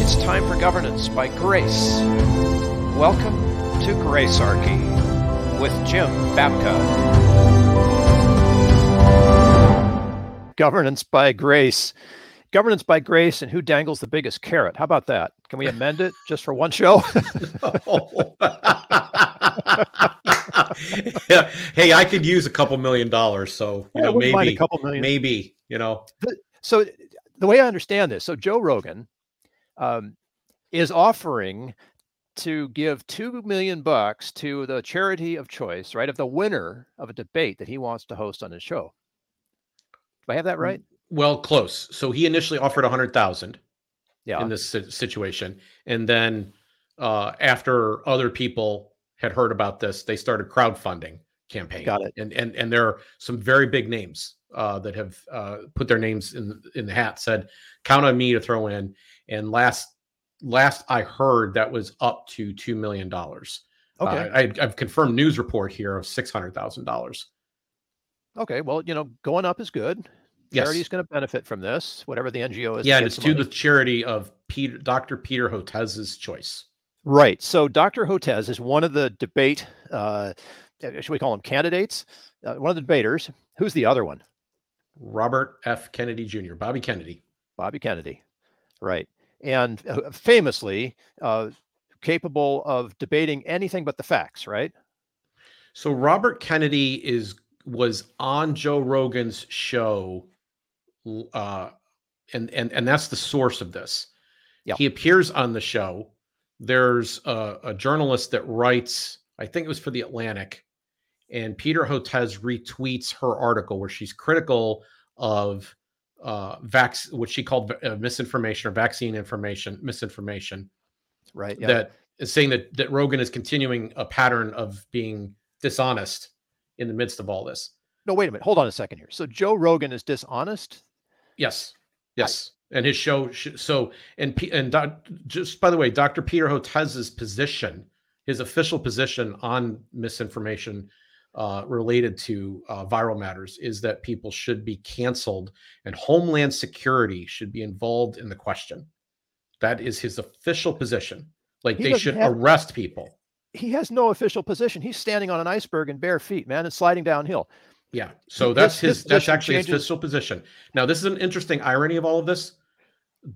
It's time for governance by Grace. Welcome to Gracearchy with Jim Babka. Governance by Grace. Governance by Grace and who dangles the biggest carrot. How about that? Can we amend it just for one show? Oh. Yeah. Hey, I could use $2 million. So, you know, maybe, maybe, you know. So the way I understand this, so Joe Rogan is offering to give $2 million to the charity of choice, right, of the winner of a debate that he wants to host on his show. Do I have that right? Well, close. So he initially offered 100,000 in this situation. And then after other people had heard about this, they started crowdfunding campaign. Got it. And there are some very big names that have put their names in the hat, said, count on me to throw in. And last I heard, that was up to $2 million. Okay. I've confirmed news report here of $600,000. Okay. Well, you know, going up is good. Charity is going to benefit from this, whatever the NGO is. Yeah, and it's to the charity of Dr. Peter Hotez's choice. Right. So Dr. Hotez is one of the debate, should we call him candidates? One of the debaters. Who's the other one? Robert F. Kennedy Jr., Bobby Kennedy. Bobby Kennedy. Right. And famously capable of debating anything but the facts, right? So Robert Kennedy was on Joe Rogan's show, and that's the source of this. Yep. He appears on the show. There's a journalist that writes, I think it was for The Atlantic, and Peter Hotez retweets her article where she's critical of what she called misinformation or vaccine information, misinformation. Right. Yeah. That is saying that Rogan is continuing a pattern of being dishonest in the midst of all this. No, wait a minute. Hold on a second here. So Joe Rogan is dishonest? Yes. Yes. And his show. Just by the way, Dr. Peter Hotez's position, his official position on misinformation related to viral matters is that people should be canceled and Homeland Security should be involved in the question. That is his official position. Like they should arrest people. He has no official position. He's standing on an iceberg in bare feet, man, and sliding downhill. Yeah. So that's his official position. Now, this is an interesting irony of all of this.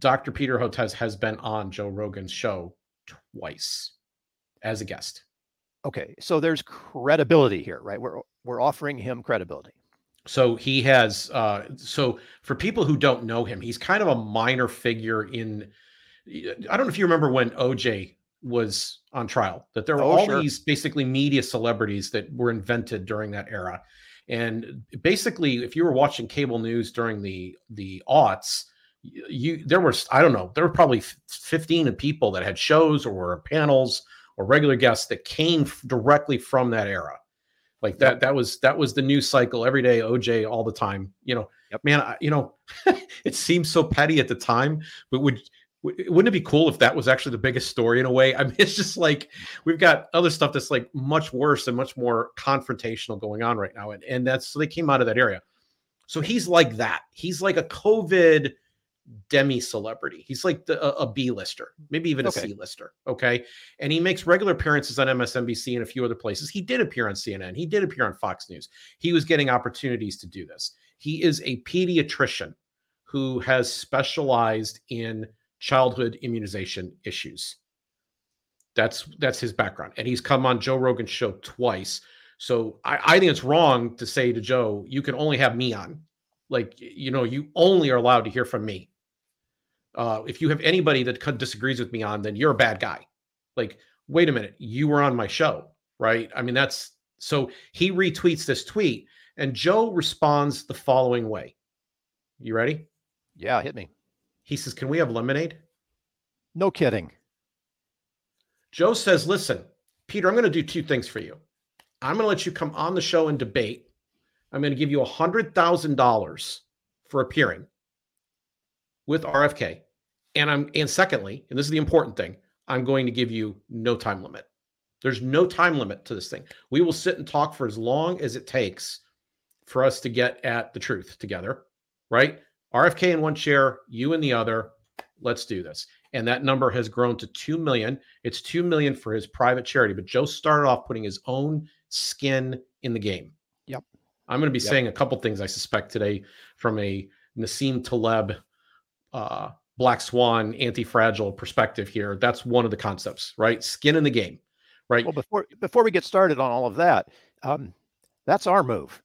Dr. Peter Hotez has been on Joe Rogan's show twice as a guest. Okay. So there's credibility here, right? We're offering him credibility. So he has, so for people who don't know him, he's kind of a minor figure in, I don't know if you remember when OJ was on trial, that there were these basically media celebrities that were invented during that era. And basically, if you were watching cable news during the aughts, there were probably 15 people that had shows or were panels or regular guests that came directly from that era. Like that, that was the news cycle every day, OJ all the time, you know. Yep. Man, it seems so petty at the time, but wouldn't it be cool if that was actually the biggest story in a way? I mean, it's just like we've got other stuff that's like much worse and much more confrontational going on right now. And that's so they came out of that area. So he's like that. He's like a COVID demi-celebrity. He's like a B-lister, maybe even a C-lister. Okay. And he makes regular appearances on MSNBC and a few other places. He did appear on CNN. He did appear on Fox News. He was getting opportunities to do this. He is a pediatrician who has specialized in childhood immunization issues. That's his background. And he's come on Joe Rogan's show twice. So I think it's wrong to say to Joe, you can only have me on. Like, you know, you only are allowed to hear from me. If you have anybody that disagrees with me on, then you're a bad guy. Like, wait a minute, you were on my show, right? I mean, so he retweets this tweet and Joe responds the following way. You ready? Yeah, hit me. He says, can we have lemonade? No kidding. Joe says, listen, Peter, I'm going to do two things for you. I'm going to let you come on the show and debate. I'm going to give you $100,000 for appearing with RFK. And secondly, and this is the important thing, I'm going to give you no time limit. There's no time limit to this thing. We will sit and talk for as long as it takes for us to get at the truth together, right? RFK in one chair, you in the other. Let's do this. And that number has grown to 2 million. It's 2 million for his private charity, but Joe started off putting his own skin in the game. Yep. I'm going to be saying a couple things I suspect today from a Nassim Taleb, Black Swan, anti-fragile perspective here. That's one of the concepts, right? Skin in the game, right? Well, before we get started on all of that, that's our move.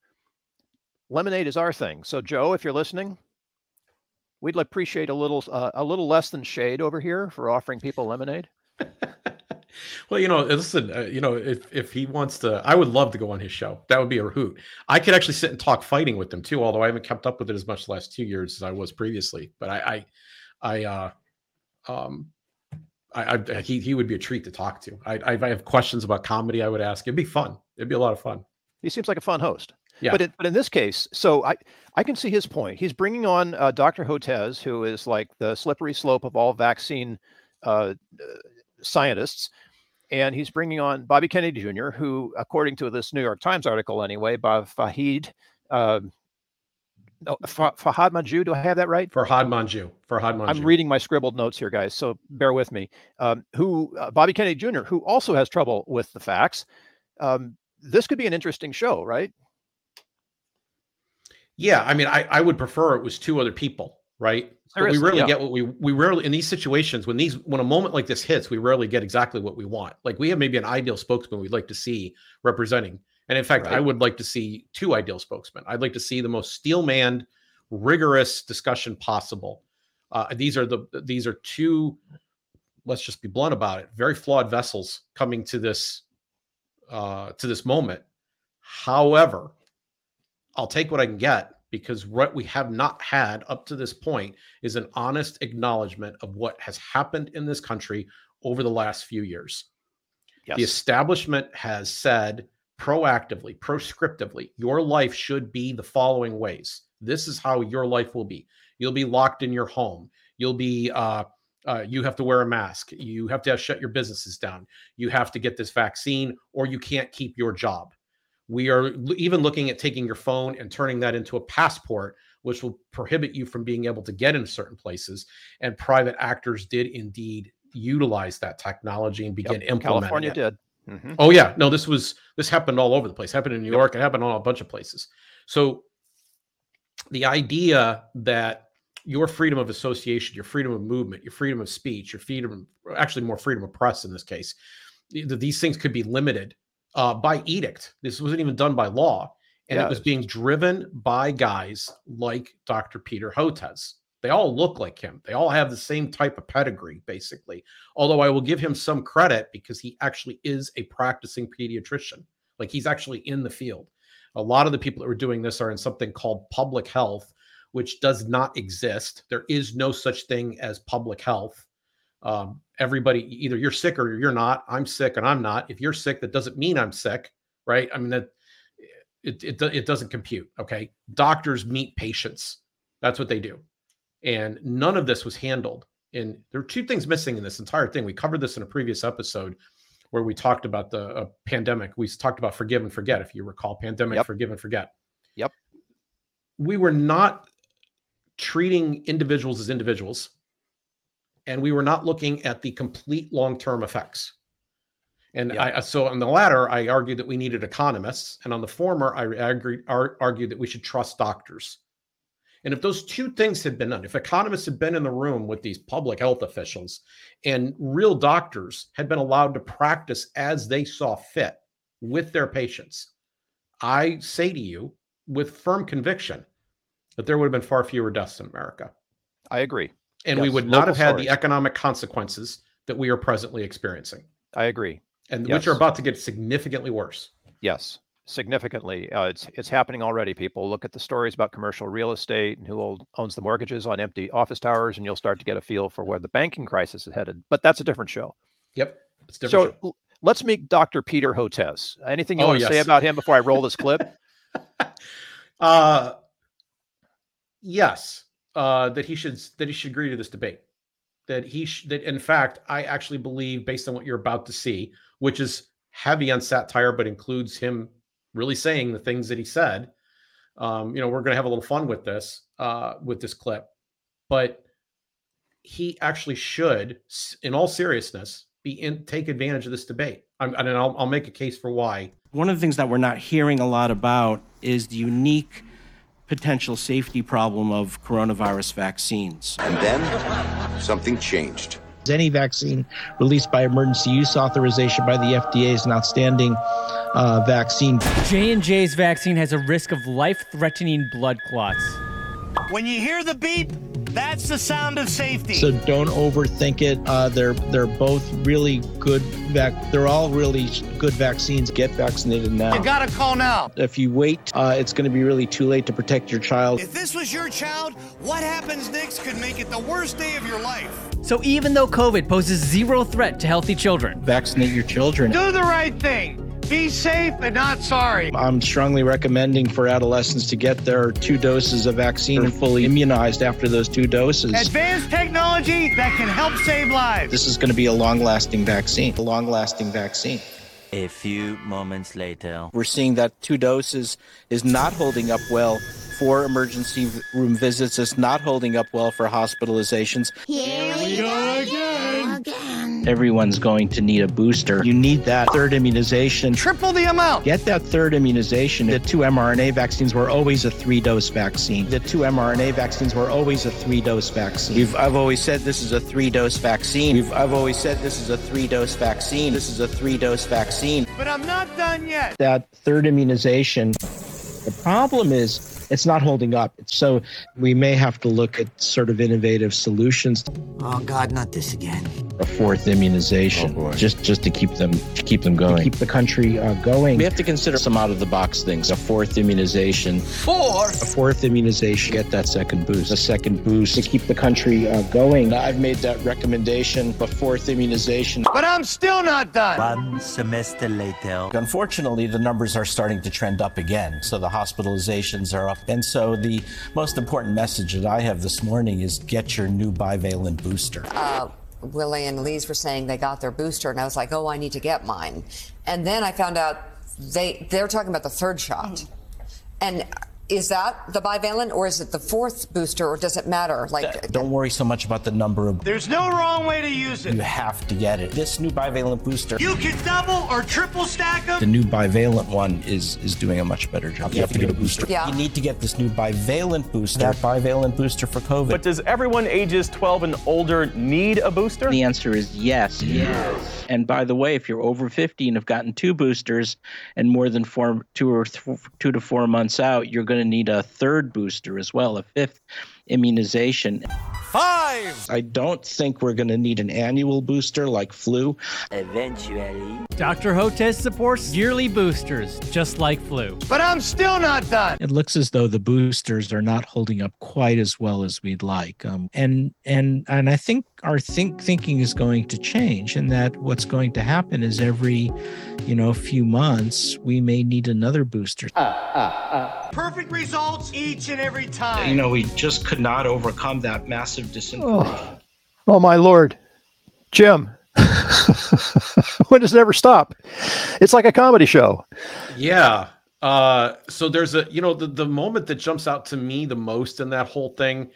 Lemonade is our thing. So Joe, if you're listening, we'd appreciate a little less than shade over here for offering people lemonade. Well, you know, listen, if he wants to, I would love to go on his show. That would be a hoot. I could actually sit and talk fighting with him too, although I haven't kept up with it as much the last 2 years as I was previously. But he would be a treat to talk to. If I have questions about comedy, I would ask. It'd be fun. It'd be a lot of fun. He seems like a fun host. Yeah. But in this case, so I can see his point. He's bringing on Dr. Hotez, who is like the slippery slope of all vaccine scientists. And he's bringing on Bobby Kennedy Jr., who, according to this New York Times article anyway, by Farhad Manjoo. Do I have that right? Farhad Manjoo. I'm reading my scribbled notes here, guys, so bear with me. Bobby Kennedy Jr., who also has trouble with the facts. This could be an interesting show, right? Yeah, I mean, I would prefer it was two other people, right? We rarely get what we rarely in these situations when a moment like this hits, we rarely get exactly what we want. Like we have maybe an ideal spokesman we'd like to see representing. And in fact, right. I would like to see two ideal spokesmen. I'd like to see the most steel-manned, rigorous discussion possible. These are two, let's just be blunt about it, very flawed vessels coming to this moment. However, I'll take what I can get because what we have not had up to this point is an honest acknowledgement of what has happened in this country over the last few years. Yes. The establishment has said proactively, proscriptively, your life should be the following ways. This is how your life will be. You'll be locked in your home. You'll be, you have to wear a mask. You have to shut your businesses down. You have to get this vaccine or you can't keep your job. We are even looking at taking your phone and turning that into a passport, which will prohibit you from being able to get in certain places. And private actors did indeed utilize that technology and begin implementing California it. Did. Mm-hmm. Oh, yeah. No, this happened all over the place. It happened in New York. It happened on a bunch of places. So the idea that your freedom of association, your freedom of movement, your freedom of speech, your freedom, actually more freedom of press in this case, these things could be limited by edict. This wasn't even done by law. And it was being driven by guys like Dr. Peter Hotez. They all look like him. They all have the same type of pedigree, basically. Although I will give him some credit because he actually is a practicing pediatrician. Like he's actually in the field. A lot of the people that were doing this are in something called public health, which does not exist. There is no such thing as public health. Everybody, either you're sick or you're not. I'm sick and I'm not. If you're sick, that doesn't mean I'm sick, right? I mean, that it doesn't compute. Okay. Doctors meet patients. That's what they do. And none of this was handled. And there are two things missing in this entire thing. We covered this in a previous episode where we talked about the pandemic. We talked about forgive and forget. If you recall, pandemic, forgive and forget. Yep. We were not treating individuals as individuals. And we were not looking at the complete long-term effects. And so on the latter, I argued that we needed economists. And on the former, I argued that we should trust doctors. And if those two things had been done, if economists had been in the room with these public health officials and real doctors had been allowed to practice as they saw fit with their patients, I say to you with firm conviction that there would have been far fewer deaths in America. I agree. And we would not have had the economic consequences that we are presently experiencing. I agree. And which are about to get significantly worse. Yes. significantly. It's happening already, people. Look at the stories about commercial real estate and who owns the mortgages on empty office towers, and you'll start to get a feel for where the banking crisis is headed. But that's a different show. Yep. It's different. So let's meet Dr. Peter Hotez. Anything you want to say about him before I roll this clip? Yes. That he should agree to this debate. That in fact, I actually believe, based on what you're about to see, which is heavy on satire, but includes him really saying the things that he said. We're going to have a little fun with this clip, but he actually should, in all seriousness, take advantage of this debate. I'll make a case for why. One of the things that we're not hearing a lot about is the unique potential safety problem of coronavirus vaccines. And then something changed. Any vaccine released by emergency use authorization by the FDA is an outstanding vaccine. J&J's vaccine has a risk of life-threatening blood clots. When you hear the beep, that's the sound of safety. So don't overthink it. They're both really good. They're all really good vaccines. Get vaccinated now. You gotta call now. If you wait, it's going to be really too late to protect your child. If this was your child, what happens next could make it the worst day of your life. So even though COVID poses zero threat to healthy children, vaccinate your children. Do the right thing. Be safe and not sorry. I'm strongly recommending for adolescents to get their 2 doses of vaccine and fully immunized after those 2 doses. Advanced technology that can help save lives. This is going to be a long-lasting vaccine. A long-lasting vaccine. A few moments later. We're seeing that 2 doses is not holding up well for emergency room visits. It's not holding up well for hospitalizations. Here we go again. Everyone's going to need a booster. You need that third immunization. Triple the amount. Get that third immunization. The 2 mRNA vaccines were always a 3-dose vaccine. The 2 mRNA vaccines were always a 3-dose vaccine. I've always said this is a 3-dose vaccine. I've always said this is a 3-dose vaccine. This is a 3-dose vaccine. But I'm not done yet. That third immunization. The problem is it's not holding up. So we may have to look at sort of innovative solutions. Oh, God, not this again. A 4th immunization, just to keep them going, to keep the country going. We have to consider some out-of-the-box things. A 4th immunization. 4th? A 4th immunization. Get that 2nd boost. A 2nd boost to keep the country going. I've made that recommendation. A 4th immunization. But I'm still not done. 1 semester later. Unfortunately, the numbers are starting to trend up again. So the hospitalizations are up. And so the most important message that I have this morning is get your new bivalent booster. Willie and Elise were saying they got their booster, and I was like, oh, I need to get mine. And then I found out they're talking about the 3rd shot. And is that the bivalent, or is it the 4th booster, or does it matter? Like, don't worry so much about the number of... There's no wrong way to use it. You have to get it. This new bivalent booster... You can double or triple stack them. The new bivalent one is doing a much better job. You have to get a booster. Yeah. You need to get this new bivalent booster. That bivalent booster for COVID. But does everyone ages 12 and older need a booster? The answer is yes. Yes. And by the way, if you're over 50 and have gotten 2 boosters and more than 2 to 4 months out, you're going to need a 3rd booster as well, a 5th immunization. 5! I don't think we're going to need an annual booster like flu. Eventually. Dr. Hotez supports yearly boosters, just like flu. But I'm still not done. It looks as though the boosters are not holding up quite as well as we'd like. And I think our thinking is going to change, and that what's going to happen is every, few months, we may need another booster. Perfect results each and every time. We just could not overcome that massive disinformation. Oh my Lord, Jim. When does it ever stop? It's like a comedy show. Yeah. So there's the moment that jumps out to me the most in that whole thing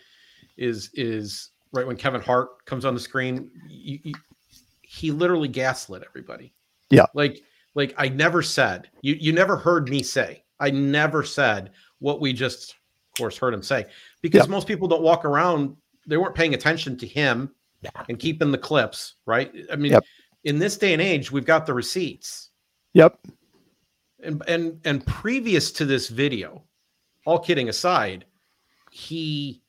is right when Kevin Hart comes on the screen. He literally gaslit everybody. Yeah. Like I never said, you never heard me say, I never said what we just, of course, heard him say, because most people don't walk around. They weren't paying attention to him and keeping the clips. Right. I mean, in this day and age, we've got the receipts. Yep. And previous to this video, all kidding aside, he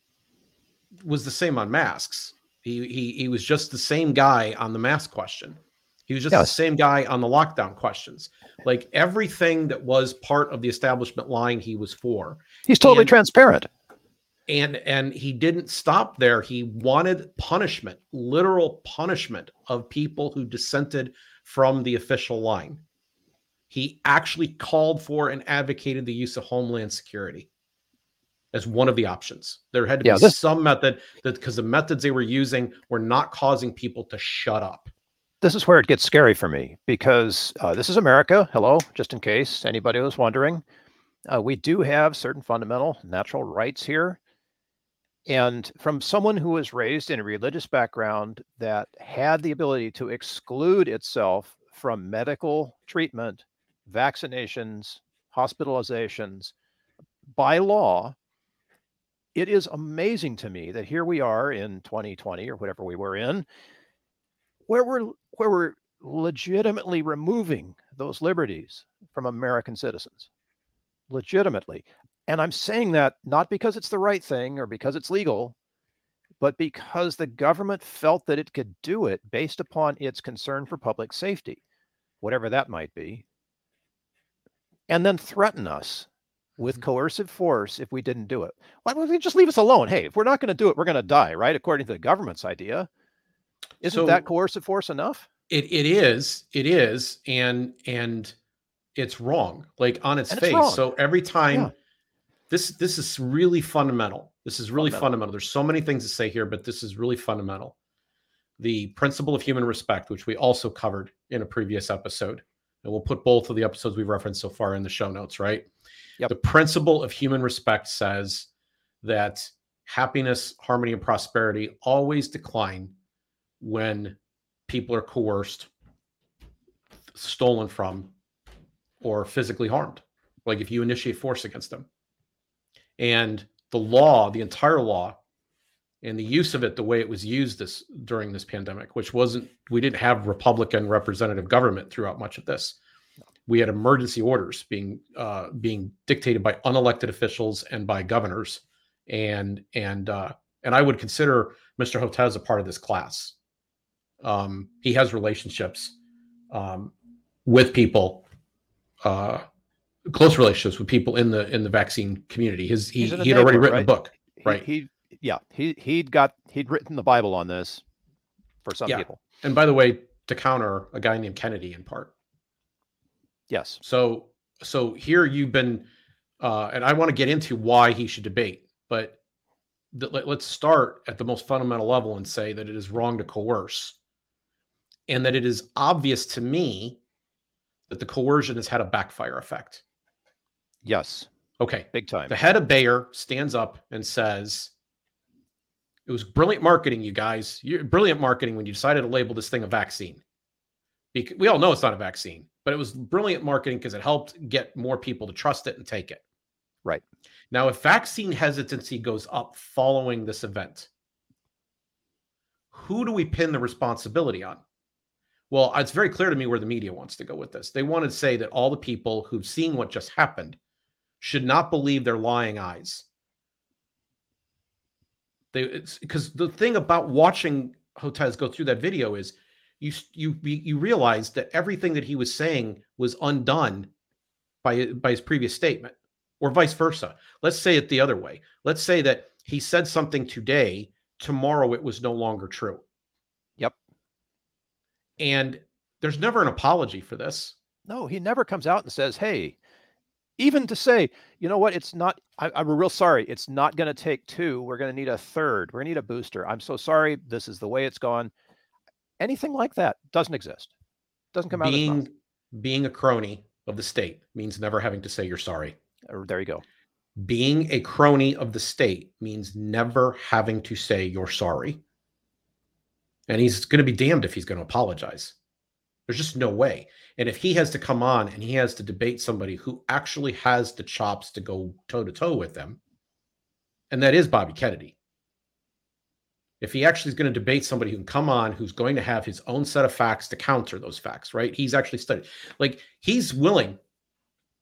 was the same on masks. He was just the same guy on the mask question. He was just the same guy on the lockdown questions. Like everything that was part of the establishment line, he was for. He's totally transparent. And he didn't stop there. He wanted punishment, literal punishment of people who dissented from the official line. He actually called for and advocated the use of Homeland Security as one of the options. There had to be some method, that because the methods they were using were not causing people to shut up. This is where it gets scary for me, because this is America. Hello, just in case anybody was wondering. We do have certain fundamental natural rights here. And from someone who was raised in a religious background that had the ability to exclude itself from medical treatment, vaccinations, hospitalizations, by law, it is amazing to me that here we are in 2020 or whatever we were in, where we're legitimately removing those liberties from American citizens. Legitimately. And I'm saying that not because it's the right thing or because it's legal, but because the government felt that it could do it based upon its concern for public safety, whatever that might be, and then threaten us with coercive force if we didn't do it. Why would they just leave us alone? Hey, if we're not going to do it, we're going to die, right? According to the government's idea. Isn't that coercive force enough? It is. And it's wrong, like on its face. Wrong. So every time this is really fundamental. This is really fundamental. There's so many things to say here, but this is really fundamental. The principle of human respect, which we also covered in a previous episode, and we'll put both of the episodes we've referenced so far in the show notes, right? Yep. The principle of human respect says that happiness, harmony, and prosperity always decline when people are coerced, stolen from, or physically harmed, like if you initiate force against them. And the law, the entire law, and the use of it, the way it was used during this pandemic, which wasn't, we didn't have Republican representative government throughout much of this. We had emergency orders being dictated by unelected officials and by governors. And I would consider Mr. Hotez a part of this class. He has relationships with people, close relationships with people in the vaccine community. He'd already written a book, right? He'd written the Bible on this for some people. And by the way, to counter a guy named Kennedy in part. Yes. So here you've been, and I want to get into why he should debate, but let's start at the most fundamental level and say that it is wrong to coerce, and that it is obvious to me that the coercion has had a backfire effect. Yes. Okay. Big time. The head of Bayer stands up and says, it was brilliant marketing, you guys. You're brilliant marketing when you decided to label this thing a vaccine. We all know it's not a vaccine, but it was brilliant marketing because it helped get more people to trust it and take it. Right. Now, if vaccine hesitancy goes up following this event, who do we pin the responsibility on? Well, it's very clear to me where the media wants to go with this. They want to say that all the people who've seen what just happened should not believe their lying eyes. Because the thing about watching Hotez go through that video is you realize that everything that he was saying was undone by his previous statement, or vice versa. Let's say it the other way. Let's say that he said something today, tomorrow it was no longer true. And there's never an apology for this. No, he never comes out and says, hey, even to say, you know what, it's not, I'm real sorry. It's not going to take two. We're going to need a third. We're going to need a booster. I'm so sorry. This is the way it's gone. Anything like that doesn't exist. Doesn't come out of his mouth. Being a crony of the state means never having to say you're sorry. There you go. Being a crony of the state means never having to say you're sorry. And he's going to be damned if he's going to apologize. There's just no way. And if he has to come on and he has to debate somebody who actually has the chops to go toe-to-toe with them, and that is Bobby Kennedy. If he actually is going to debate somebody who can come on, who's going to have his own set of facts to counter those facts, right? He's actually studied. Like, he's willing.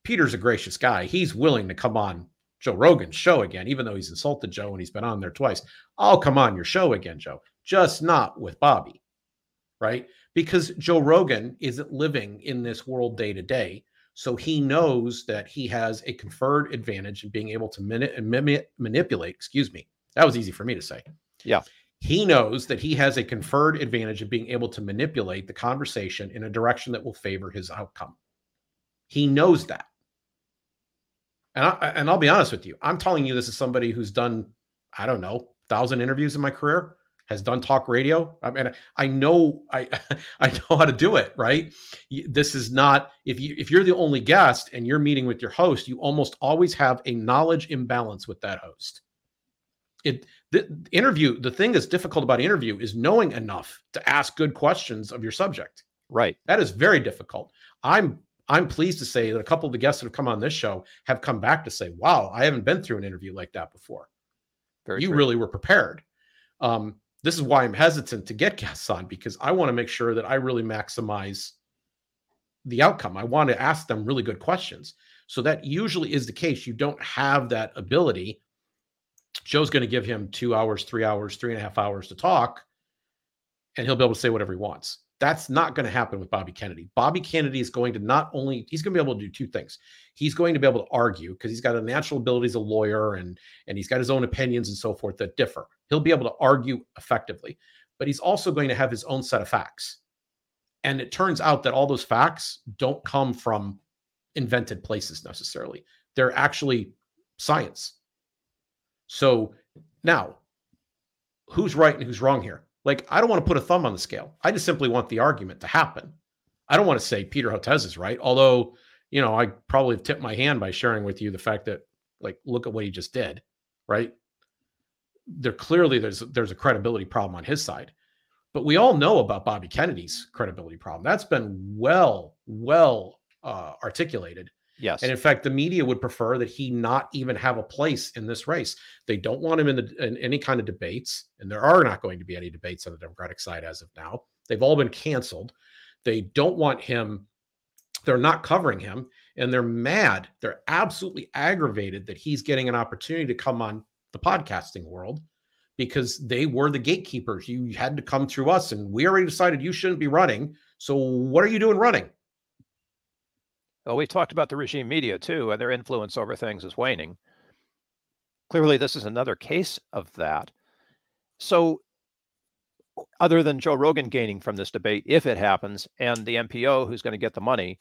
Peter's a gracious guy. He's willing to come on Joe Rogan's show again, even though he's insulted Joe and he's been on there twice. I'll come on your show again, Joe. Just not with Bobby, right? because Joe Rogan isn't living in this world day to day. So he knows that he has a conferred advantage in being able to manipulate. Excuse me. That was easy for me to say. Yeah. He knows that he has a conferred advantage of being able to manipulate the conversation in a direction that will favor his outcome. He knows that. And I'll be honest with you. I'm telling you this as somebody who's done, I don't know, 1,000 interviews in my career, has done talk radio. I mean, I know how to do it, right? This is not, if you're the only guest and you're meeting with your host, you almost always have a knowledge imbalance with that host. The thing that's difficult about interview is knowing enough to ask good questions of your subject. Right. That is very difficult. I'm pleased to say that a couple of the guests that have come on this show have come back to say, wow, I haven't been through an interview like that before. You really were prepared. This is why I'm hesitant to get guests on, because I want to make sure that I really maximize the outcome. I want to ask them really good questions. So that usually is the case. You don't have that ability. Joe's going to give him 2 hours, 3 hours, 3.5 hours to talk, and he'll be able to say whatever he wants. That's not going to happen with Bobby Kennedy. Bobby Kennedy is going to he's going to be able to do two things. He's going to be able to argue because he's got a natural ability as a lawyer and he's got his own opinions and so forth that differ. He'll be able to argue effectively, but he's also going to have his own set of facts. And it turns out that all those facts don't come from invented places necessarily. They're actually science. So now who's right and who's wrong here? Like, I don't want to put a thumb on the scale. I just simply want the argument to happen. I don't want to say Peter Hotez is right. Although, you know, I probably have tipped my hand by sharing with you the fact that, like, look at what he just did, right? There's a credibility problem on his side. But we all know about Bobby Kennedy's credibility problem. That's been well articulated. Yes. And in fact, the media would prefer that he not even have a place in this race. They don't want him in any kind of debates. And there are not going to be any debates on the Democratic side as of now. They've all been canceled. They don't want him. They're not covering him. And they're mad. They're absolutely aggravated that he's getting an opportunity to come on the podcasting world because they were the gatekeepers. You had to come through us, and we already decided you shouldn't be running. So what are you doing running? Well, we've talked about the regime media, too, and their influence over things is waning. Clearly, this is another case of that. So other than Joe Rogan gaining from this debate, if it happens, and the MPO who's going to get the money,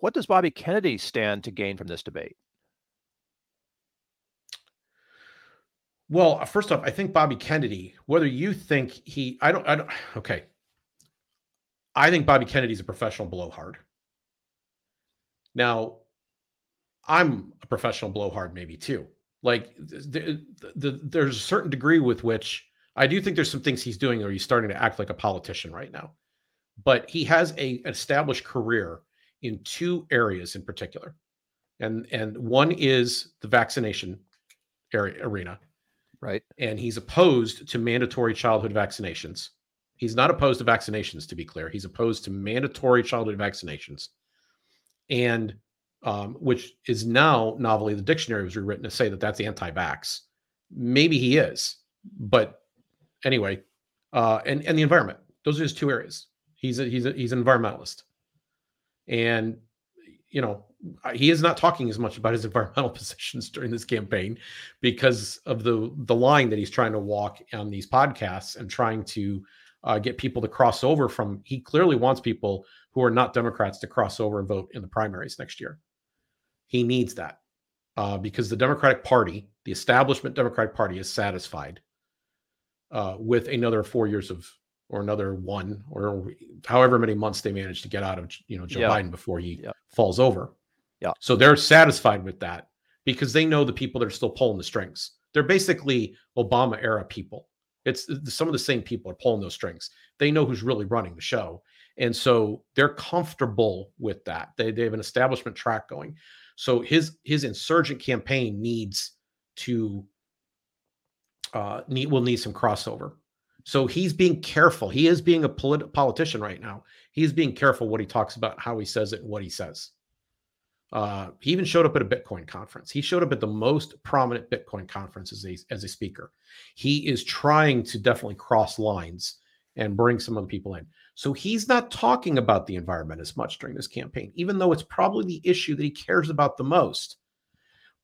what does Bobby Kennedy stand to gain from this debate? Well, first off, I think Bobby Kennedy, whether you think he... I don't. I think Bobby Kennedy's a professional blowhard. Now, I'm a professional blowhard, maybe too. Like, there's a certain degree with which I do think there's some things he's doing, or he's starting to act like a politician right now. But he has an established career in two areas in particular, and one is the vaccination arena, right? And he's opposed to mandatory childhood vaccinations. He's not opposed to vaccinations, to be clear. He's opposed to mandatory childhood vaccinations. And which is now novelly, the dictionary was rewritten to say that that's anti-vax. Maybe he is, but anyway, and the environment. Those are his two areas. He's an environmentalist, and you know he is not talking as much about his environmental positions during this campaign because of the line that he's trying to walk on these podcasts and trying to get people to cross over from. He clearly wants people who are not Democrats to cross over and vote in the primaries next year. He needs that because the Democratic Party, the establishment Democratic Party, is satisfied with another 4 years of, or another one, or however many months they manage to get out of, you know, Joe Biden before he falls over. Yeah. So they're satisfied with that because they know the people that are still pulling the strings. They're basically Obama era people. It's some of the same people are pulling those strings. They know who's really running the show. And so they're comfortable with that. They have an establishment track going. So his insurgent campaign needs to will need some crossover. So he's being careful. He is being a politician right now. He's being careful what he talks about, how he says it, and what he says. He even showed up at a Bitcoin conference. He showed up at the most prominent Bitcoin conference as a speaker. He is trying to definitely cross lines and bring some of the people in. So he's not talking about the environment as much during this campaign, even though it's probably the issue that he cares about the most.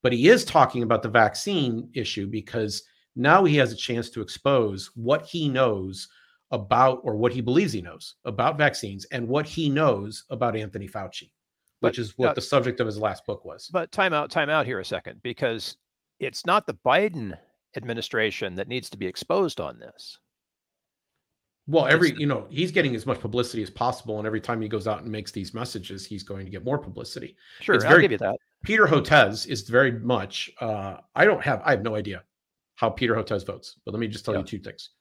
But he is talking about the vaccine issue because now he has a chance to expose what he knows about, or what he believes he knows about vaccines, and what he knows about Anthony Fauci, which is what the subject of his last book was. But time out here a second, because it's not the Biden administration that needs to be exposed on this. Well, he's getting as much publicity as possible, and every time he goes out and makes these messages, he's going to get more publicity. Sure, I'll give you that. Peter Hotez is very much, I have no idea how Peter Hotez votes, but let me just tell you two things.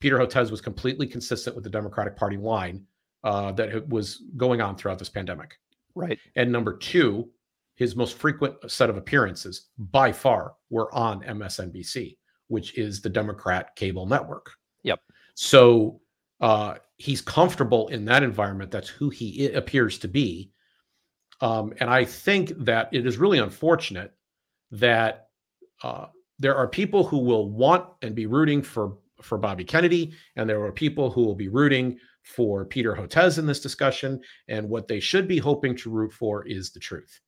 Peter Hotez was completely consistent with the Democratic Party line that was going on throughout this pandemic. Right. And number two, his most frequent set of appearances by far were on MSNBC, which is the Democrat cable network. Yep. So he's comfortable in that environment. That's who he appears to be. And I think that it is really unfortunate that there are people who will want and be rooting for Bobby Kennedy, and there are people who will be rooting for Peter Hotez in this discussion, and what they should be hoping to root for is the truth.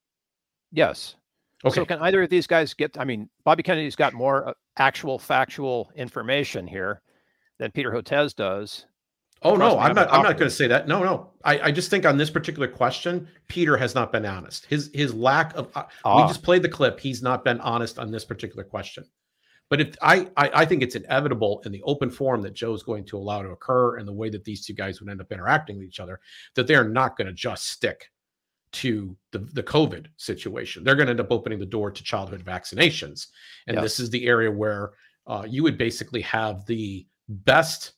Yes. Okay. So can either of these guys Bobby Kennedy's got more actual factual information here than Peter Hotez does. Oh, no, I'm not going to say that. No. I just think on this particular question, Peter has not been honest. His lack of, we just played the clip. He's not been honest on this particular question. But if I think it's inevitable in the open forum that Joe's going to allow to occur, and the way that these two guys would end up interacting with each other, that they're not going to just stick to the COVID situation. They're going to end up opening the door to childhood vaccinations. And this is the area where you would basically have the best.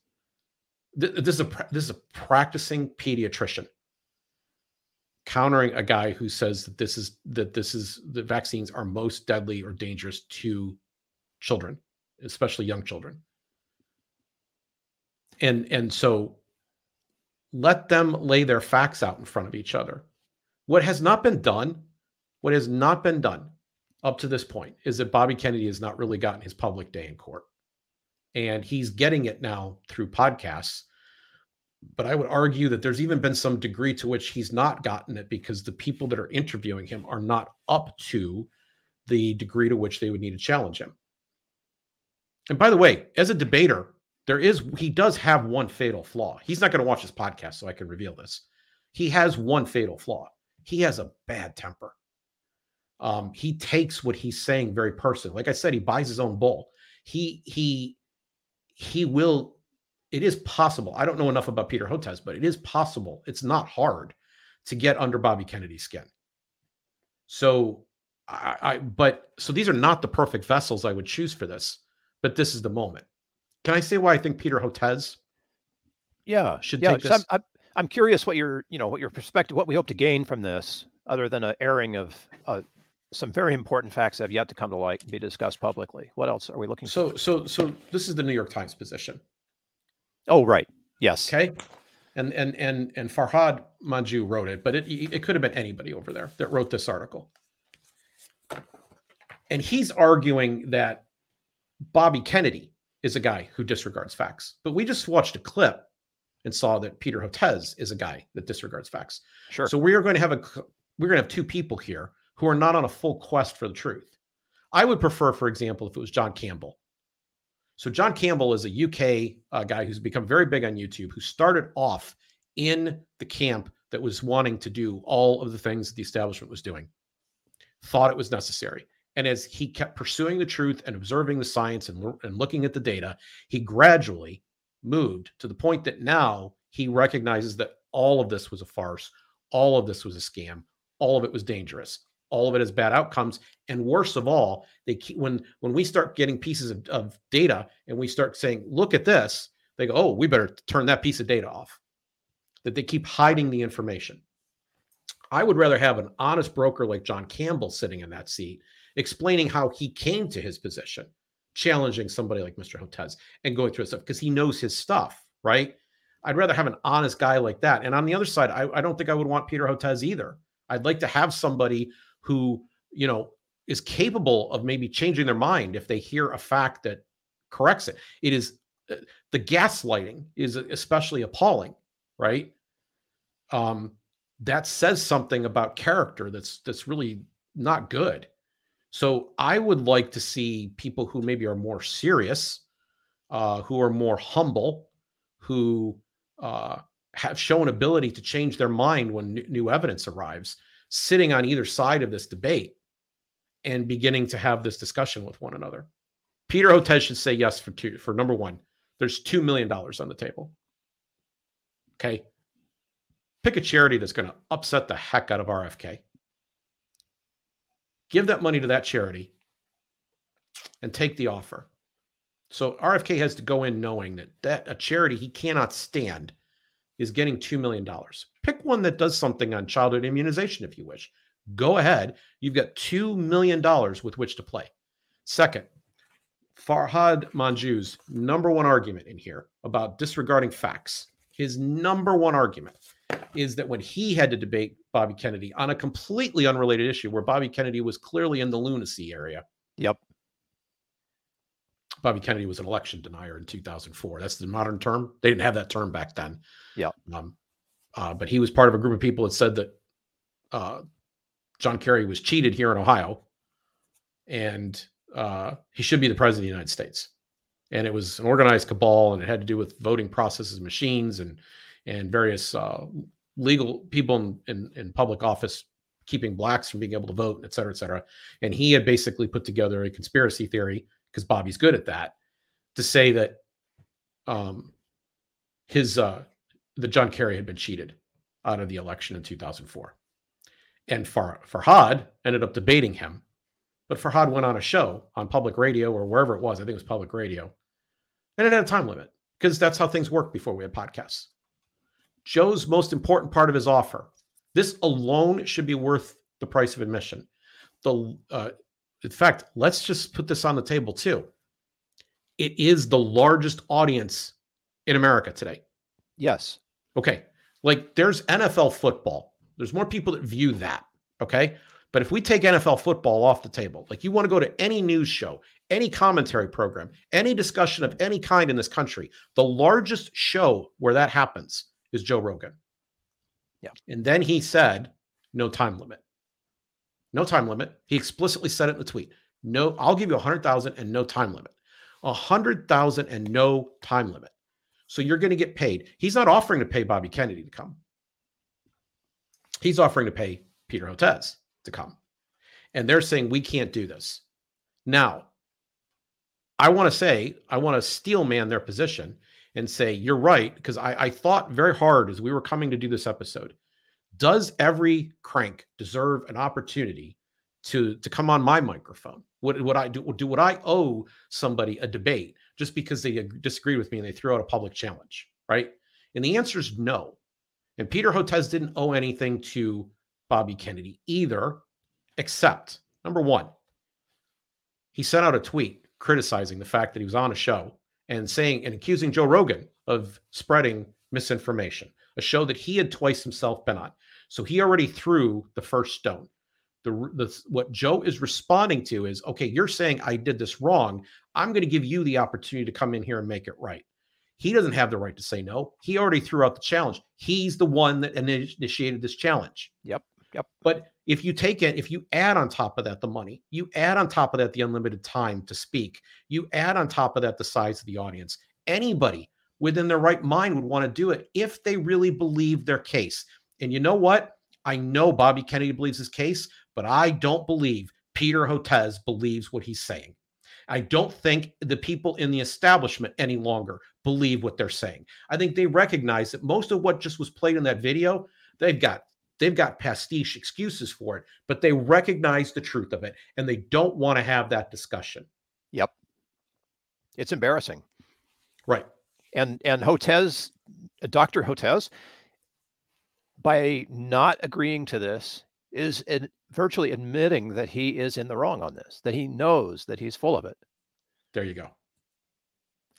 This is a practicing pediatrician countering a guy who says that the vaccines are most deadly or dangerous to children, especially young children. And so let them lay their facts out in front of each other. What has not been done up to this point is that Bobby Kennedy has not really gotten his public day in court. And he's getting it now through podcasts. But I would argue that there's even been some degree to which he's not gotten it, because the people that are interviewing him are not up to the degree to which they would need to challenge him. And by the way, as a debater, he does have one fatal flaw. He's not going to watch this podcast, so I can reveal this. He has one fatal flaw. He has a bad temper. He takes what he's saying very personally. Like I said, he buys his own bull. He will. It is possible. I don't know enough about Peter Hotez, but it is possible. It's not hard to get under Bobby Kennedy's skin. So, so these are not the perfect vessels I would choose for this. But this is the moment. Can I say why I think Peter Hotez should take this? I'm curious what your perspective, what we hope to gain from this, other than an airing of some very important facts that have yet to come to light and be discussed publicly. What else are we looking for? So this is the New York Times position. Oh, right. Yes. Okay. And Farhad Manjoo wrote it, but it could have been anybody over there that wrote this article. And he's arguing that Bobby Kennedy is a guy who disregards facts. But we just watched a clip and saw that Peter Hotez is a guy that disregards facts. Sure. So we are going to have two people here who are not on a full quest for the truth. I would prefer, for example, if it was John Campbell. So John Campbell is a UK guy who's become very big on YouTube, who started off in the camp that was wanting to do all of the things that the establishment was doing, thought it was necessary. And as he kept pursuing the truth and observing the science and looking at the data, he gradually moved to the point that now he recognizes that all of this was a farce. All of this was a scam. All of it was dangerous. All of it has bad outcomes. And worst of all, when we start getting pieces of data and we start saying, look at this, they go, oh, we better turn that piece of data off. That they keep hiding the information. I would rather have an honest broker like John Campbell sitting in that seat, explaining how he came to his position, challenging somebody like Mr. Hotez and going through his stuff, because he knows his stuff, right? I'd rather have an honest guy like that. And on the other side, I don't think I would want Peter Hotez either. I'd like to have somebody who, is capable of maybe changing their mind if they hear a fact that corrects it. It is the gaslighting is especially appalling, right? That says something about character that's really not good. So I would like to see people who maybe are more serious, who are more humble, who have shown ability to change their mind when new evidence arrives, sitting on either side of this debate and beginning to have this discussion with one another. Peter Hotez should say yes for number one. There's $2 million on the table. Okay. Pick a charity that's going to upset the heck out of RFK. Give that money to that charity and take the offer. So RFK has to go in knowing that a charity he cannot stand is getting $2 million. Pick one that does something on childhood immunization if you wish. Go ahead. You've got $2 million with which to play. Second, Farhad Manjoo's number one argument in here about disregarding facts, his number one argument is that when he had to debate Bobby Kennedy on a completely unrelated issue where Bobby Kennedy was clearly in the lunacy area. Yep. Bobby Kennedy was an election denier in 2004. That's the modern term. They didn't have that term back then. Yeah. But he was part of a group of people that said that John Kerry was cheated here in Ohio and he should be the president of the United States. And it was an organized cabal and it had to do with voting processes, machines, and various legal people in public office keeping blacks from being able to vote, et cetera, et cetera. And he had basically put together a conspiracy theory, because Bobby's good at that, to say that that John Kerry had been cheated out of the election in 2004. And Farhad ended up debating him. But Farhad went on a show on public radio or wherever it was. I think it was public radio. And it had a time limit because that's how things worked before we had podcasts. Joe's most important part of his offer. This alone should be worth the price of admission. In fact, let's just put this on the table too. It is the largest audience in America today. Yes. Okay. Like there's NFL football. There's more people that view that. Okay. But if we take NFL football off the table, like you want to go to any news show, any commentary program, any discussion of any kind in this country, the largest show where that happens is Joe Rogan. Yeah. And then he said, no time limit. No time limit. He explicitly said it in the tweet. No, I'll give you 100,000 and no time limit. 100,000 and no time limit. So you're going to get paid. He's not offering to pay Bobby Kennedy to come. He's offering to pay Peter Hotez to come. And they're saying, we can't do this. Now, I want to steel man their position and say, you're right, because I thought very hard as we were coming to do this episode. Does every crank deserve an opportunity to come on my microphone? Would I owe somebody a debate just because they disagreed with me and they threw out a public challenge, right? And the answer is no. And Peter Hotez didn't owe anything to Bobby Kennedy either, except, number one, he sent out a tweet criticizing the fact that he was on a show and saying and accusing Joe Rogan of spreading misinformation, a show that he had twice himself been on. So he already threw the first stone. What Joe is responding to is, okay, you're saying I did this wrong. I'm going to give you the opportunity to come in here and make it right. He doesn't have the right to say no. He already threw out the challenge. He's the one that initiated this challenge. Yep. Yep. But if you take it, if you add on top of that the money, you add on top of that the unlimited time to speak, you add on top of that the size of the audience, anybody within their right mind would want to do it if they really believe their case. And you know what? I know Bobby Kennedy believes his case, but I don't believe Peter Hotez believes what he's saying. I don't think the people in the establishment any longer believe what they're saying. I think they recognize that most of what just was played in that video, they've got pastiche excuses for it, but they recognize the truth of it and they don't want to have that discussion. Yep. It's embarrassing. Right. And Hotez, Dr. Hotez, by not agreeing to this, is virtually admitting that he is in the wrong on this, that he knows that he's full of it. There you go.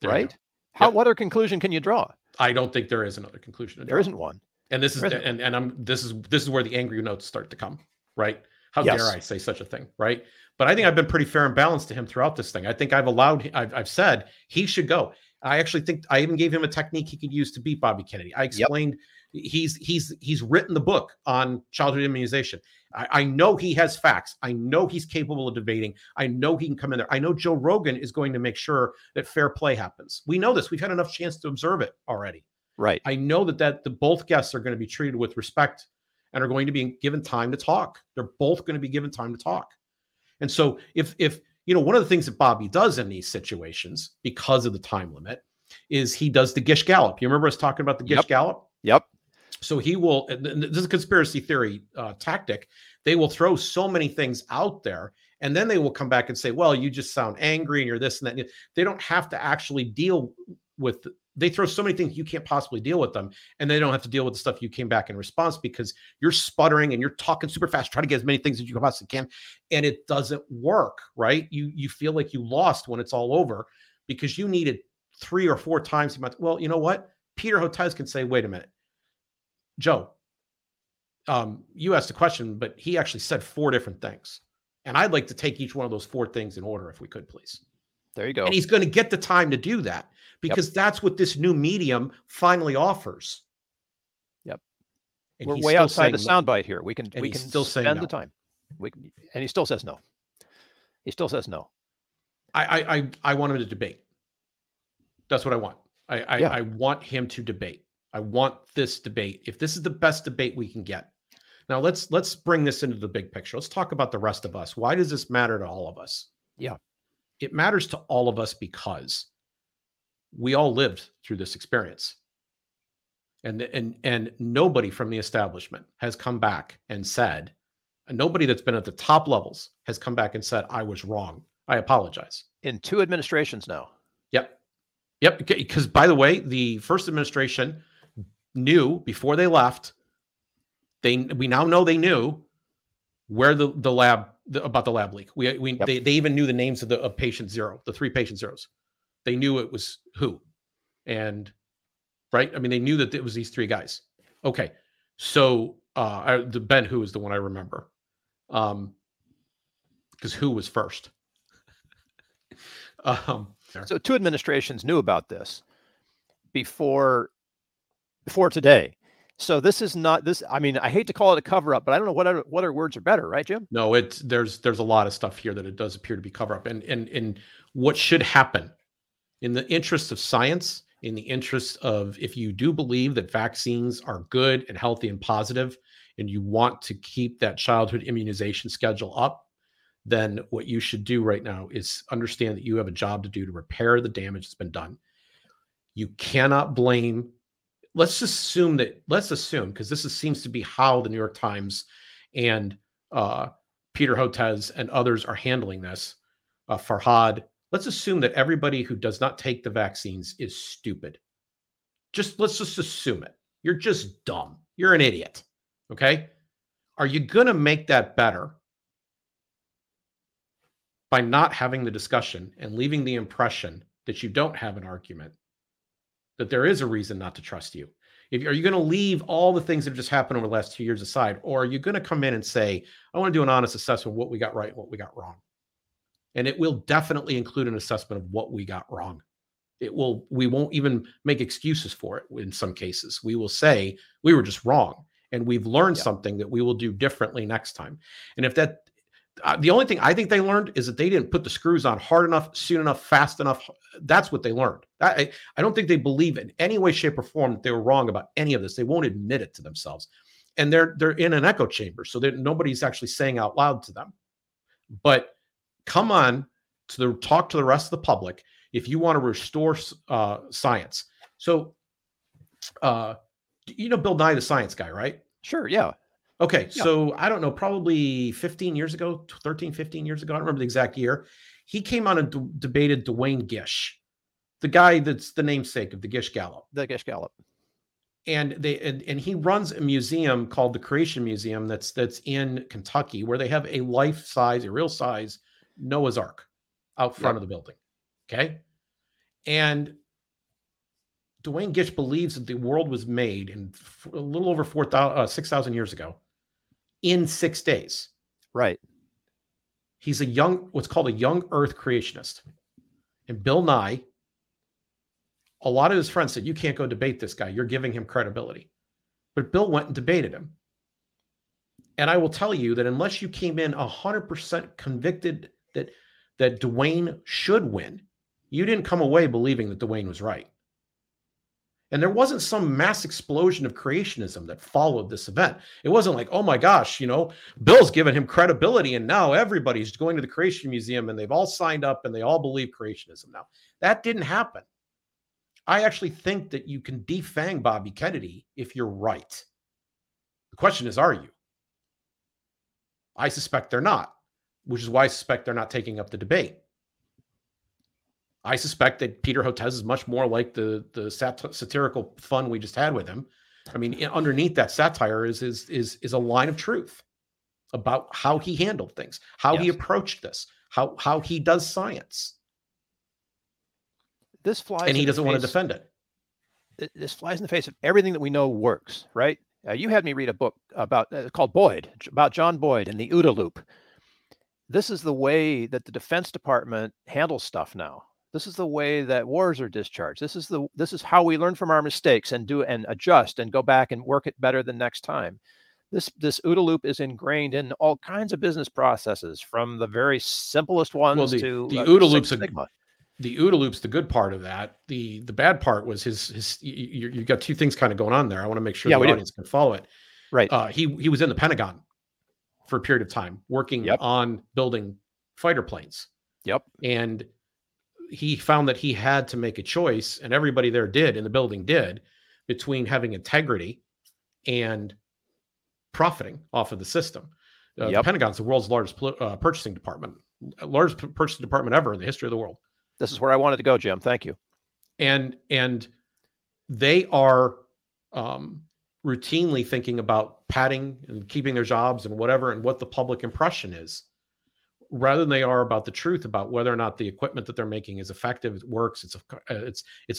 Right? What other conclusion can you draw? I don't think there is another conclusion to draw. There isn't one. And this is this is where the angry notes start to come, right? How dare I say such a thing, right? But I think I've been pretty fair and balanced to him throughout this thing. I think I've said he should go. I actually think I even gave him a technique he could use to beat Bobby Kennedy. I explained he's written the book on childhood immunization. I know he has facts. I know he's capable of debating. I know he can come in there. I know Joe Rogan is going to make sure that fair play happens. We know this. We've had enough chance to observe it already. Right. I know that the both guests are going to be treated with respect and are going to be given time to talk. They're both going to be given time to talk. And so if you know, one of the things that Bobby does in these situations because of the time limit is he does the Gish Gallop. You remember us talking about the Gish Gallop? Yep. So he will, and this is a conspiracy theory tactic. They will throw so many things out there, and then they will come back and say, well, you just sound angry and you're this and that. They don't have to actually deal with, they throw so many things you can't possibly deal with them, and they don't have to deal with the stuff you came back in response because you're sputtering and you're talking super fast, trying to get as many things as you possibly can, and it doesn't work, right? You feel like you lost when it's all over because you needed 3 or 4 times a month. Well, you know what? Peter Hotez can say, wait a minute, Joe, you asked a question, but he actually said 4 different things. And I'd like to take each one of those 4 things in order if we could, please. There you go. And he's going to get the time to do that because that's what this new medium finally offers. Yep. And we're way outside the soundbite here. We can still spend the time. And he still says no. He still says no. I want him to debate. That's what I want. I want him to debate. I want this debate. If this is the best debate we can get. Now let's bring this into the big picture. Let's talk about the rest of us. Why does this matter to all of us? Yeah. It matters to all of us because we all lived through this experience. And nobody from the establishment has come back and said, nobody that's been at the top levels has come back and said, I was wrong. I apologize. In 2 administrations now. Yep. Because by the way, the first administration knew before they left, we now know they knew where the lab about the lab leak. They even knew the names of patient 0, the 3 patient 0s. They knew it was who, and right. I mean, they knew that it was these 3 guys. Okay, so the Ben Who is the one I remember, because Who was first. So 2 administrations knew about this before today. So this is not this. I mean, I hate to call it a cover up, but I don't know what other words are better, right, Jim? No, there's a lot of stuff here that it does appear to be cover up, and what should happen in the interest of science, in the interest of if you do believe that vaccines are good and healthy and positive, and you want to keep that childhood immunization schedule up, then what you should do right now is understand that you have a job to do to repair the damage that's been done. You cannot blame. Let's assume, because seems to be how the New York Times and Peter Hotez and others are handling this, Farhad, let's assume that everybody who does not take the vaccines is stupid. Let's just assume it. You're just dumb. You're an idiot, okay? Are you going to make that better by not having the discussion and leaving the impression that you don't have an argument, that there is a reason not to trust you? Are you going to leave all the things that have just happened over the last 2 years aside, or are you going to come in and say, I want to do an honest assessment of what we got right and what we got wrong? And it will definitely include an assessment of what we got wrong. We won't even make excuses for it in some cases. We will say we were just wrong, and we've learned something that we will do differently next time. And if that, the only thing I think they learned is that they didn't put the screws on hard enough, soon enough, fast enough. That's what they learned. I don't think they believe in any way, shape, or form that they were wrong about any of this. They won't admit it to themselves. And they're in an echo chamber, so that nobody's actually saying out loud to them. But come on to talk to the rest of the public if you want to restore science. So, you know Bill Nye, the science guy, right? Sure, yeah. Okay, yeah. So I don't know, probably 15 years ago, I don't remember the exact year, he came on and debated Dwayne Gish, the guy that's the namesake of the Gish Gallop. The Gish Gallop. And he runs a museum called the Creation Museum that's in Kentucky, where they have a life-size, a real-size Noah's Ark out front of the building, okay? And Dwayne Gish believes that the world was made in a little over 6,000 years ago in 6 days. Right. He's what's called a young earth creationist. And Bill Nye A lot of his friends said, you can't go debate this guy. You're giving him credibility. But Bill went and debated him. And I will tell you that unless you came in 100% convicted that Dwayne should win, you didn't come away believing that Dwayne was right. And there wasn't some mass explosion of creationism that followed this event. It wasn't like, oh my gosh, you know, Bill's given him credibility and now everybody's going to the Creation Museum and they've all signed up and they all believe creationism now. That didn't happen. I actually think that you can defang Bobby Kennedy if you're right. The question is, are you? I suspect they're not, which is why I suspect they're not taking up the debate. I suspect that Peter Hotez is much more like the satirical fun we just had with him. I mean, underneath that satire is a line of truth about how he handled things, how he approached this, how he does science. This flies, and he doesn't want to defend it. This flies in the face of everything that we know works, right? You had me read a book about called Boyd, about John Boyd and the OODA loop. This is the way that the Defense Department handles stuff now. This is the way that wars are discharged. This is how we learn from our mistakes and do and adjust and go back and work it better the next time. This OODA loop is ingrained in all kinds of business processes, from the very simplest ones to the OODA loop's stigma. The OODA loop's the good part of that. The bad part was his. You got two things kind of going on there. I want to make sure the audience can follow it. Right. He was in the Pentagon for a period of time working on building fighter planes. Yep. And he found that he had to make a choice, and everybody there did in the building did, between having integrity and profiting off of the system. The Pentagon's the world's largest purchasing department, largest purchasing department ever in the history of the world. This is where I wanted to go, Jim. Thank you. And they are routinely thinking about padding and keeping their jobs and whatever, and what the public impression is, rather than they are about the truth about whether or not the equipment that they're making is effective, it works, it's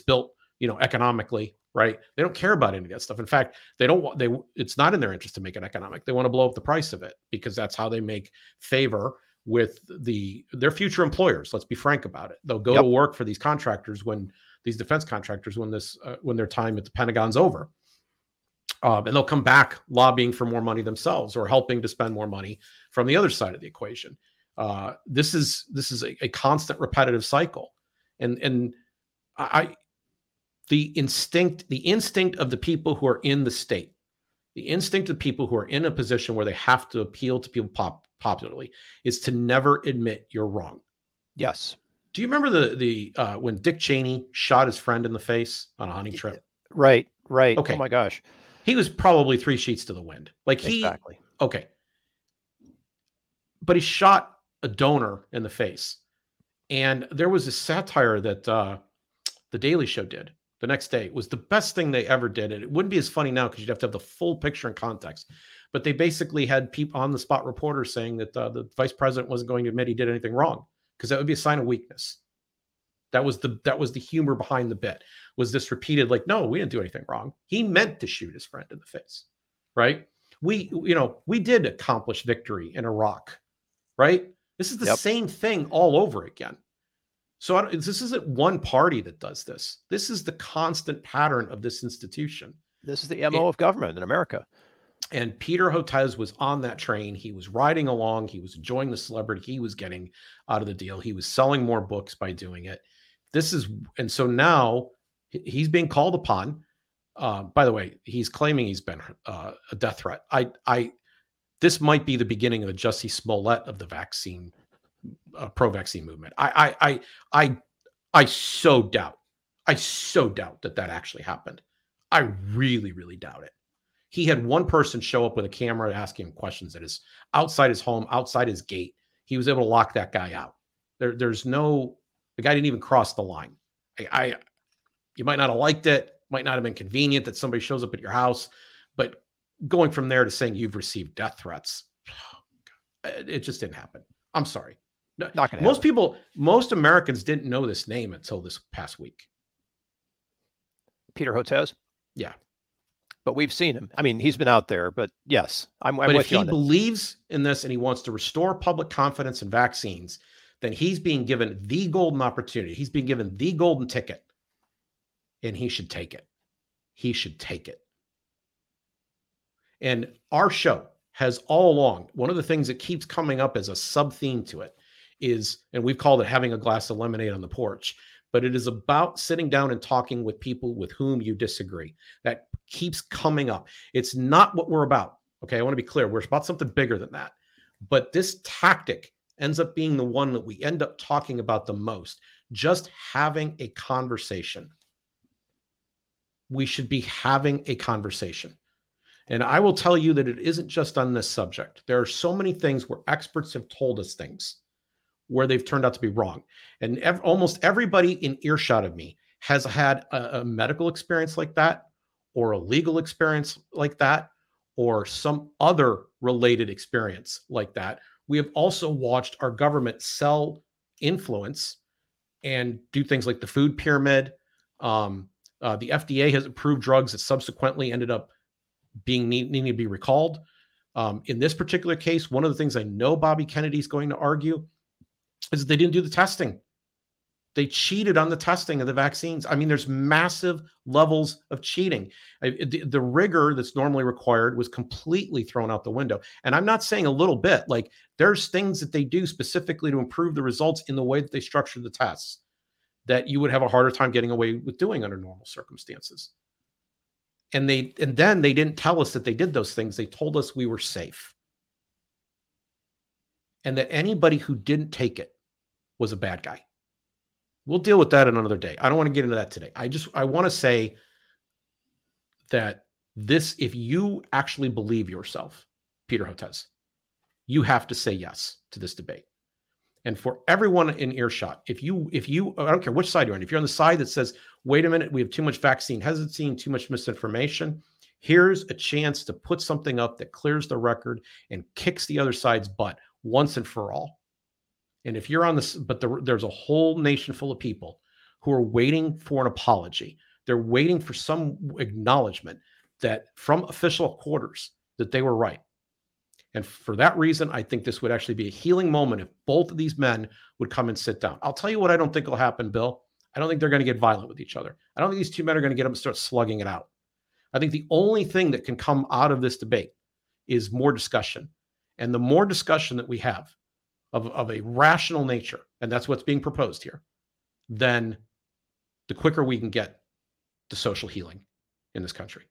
built, you know, economically, right? They don't care about any of that stuff. In fact, it's not in their interest to make it economic. They want to blow up the price of it because that's how they make favor with their future employers. Let's be frank about it. They'll go to work for these contractors when their time at the Pentagon's over. And they'll come back lobbying for more money themselves or helping to spend more money from the other side of the equation. This is a constant repetitive cycle. And the instinct of the people who are in the state, the instinct of people who are in a position where they have to appeal to people popularly is to never admit you're wrong. Yes. Do you remember the when Dick Cheney shot his friend in the face on a hunting trip? Right. Okay. Oh my gosh. He was probably three sheets to the wind. Exactly. Okay. But he shot a donor in the face. And there was a satire that the Daily Show did the next day. It was the best thing they ever did. And it wouldn't be as funny now because you'd have to have the full picture and context. But they basically had people on the spot reporters saying that the vice president wasn't going to admit he did anything wrong because that would be a sign of weakness. That was the humor behind the bit, was this repeated, like, no, we didn't do anything wrong. He meant to shoot his friend in the face, right? We did accomplish victory in Iraq, right? This is the same thing all over again. So this isn't one party that does this. This is the constant pattern of this institution. This is the MO of government in America. And Peter Hotez was on that train. He was riding along. He was enjoying the celebrity. He was getting out of the deal. He was selling more books by doing it. And so now he's being called upon. By the way, he's claiming he's been a death threat. This might be the beginning of a Jussie Smollett of the vaccine, pro-vaccine movement. I so doubt that actually happened. I really, really doubt it. He had one person show up with a camera asking him questions that is outside his home, outside his gate. He was able to lock that guy out. The guy didn't even cross the line. You might not have liked it, might not have been convenient that somebody shows up at your house, but going from there to saying you've received death threats, it just didn't happen. I'm sorry. No, not gonna happen. Most Americans didn't know this name until this past week. Peter Hotez? Yeah. But we've seen him. I mean, he's been out there, but yes, I'm but with you on that. If he believes in this and he wants to restore public confidence in vaccines, then he's being given the golden opportunity. He's being given the golden ticket. and he should take it. He should take it. And our show has all along, one of the things that keeps coming up as a sub-theme to it is, and we've called it having a glass of lemonade on the porch, but it is about sitting down and talking with people with whom you disagree. That keeps coming up. It's not what we're about. Okay, I want to be clear. We're about something bigger than that. But this tactic ends up being the one that we end up talking about the most. Just having a conversation. We should be having a conversation. And I will tell you that it isn't just on this subject. There are so many things where experts have told us things where they've turned out to be wrong. And almost everybody in earshot of me has had a medical experience like that, or a legal experience like that, or some other related experience like that. We have also watched our government sell influence and do things like the food pyramid. The FDA has approved drugs that subsequently ended up being needing to be recalled. In this particular case, one of the things I know Bobby Kennedy's going to argue is that they didn't do the testing. They cheated on the testing of the vaccines. I mean, there's massive levels of cheating. The rigor that's normally required was completely thrown out the window. And I'm not saying a little bit, like there's things that they do specifically to improve the results in the way that they structure the tests that you would have a harder time getting away with doing under normal circumstances. And then they didn't tell us that they did those things. They told us we were safe. And that anybody who didn't take it was a bad guy. We'll deal with that in another day. I don't want to get into that today. I want to say that this, if you actually believe yourself, Peter Hotez, you have to say yes to this debate. And for everyone in earshot, if you, I don't care which side you're on, if you're on the side that says, wait a minute, we have too much vaccine hesitancy and too much misinformation, here's a chance to put something up that clears the record and kicks the other side's butt once and for all. And if you're on this, but there's a whole nation full of people who are waiting for an apology. They're waiting for some acknowledgement that from official quarters that they were right. And for that reason, I think this would actually be a healing moment if both of these men would come and sit down. I'll tell you what I don't think will happen, Bill. I don't think they're going to get violent with each other. I don't think these two men are going to get up and start slugging it out. I think the only thing that can come out of this debate is more discussion. And the more discussion that we have of a rational nature, and that's what's being proposed here, then the quicker we can get to social healing in this country.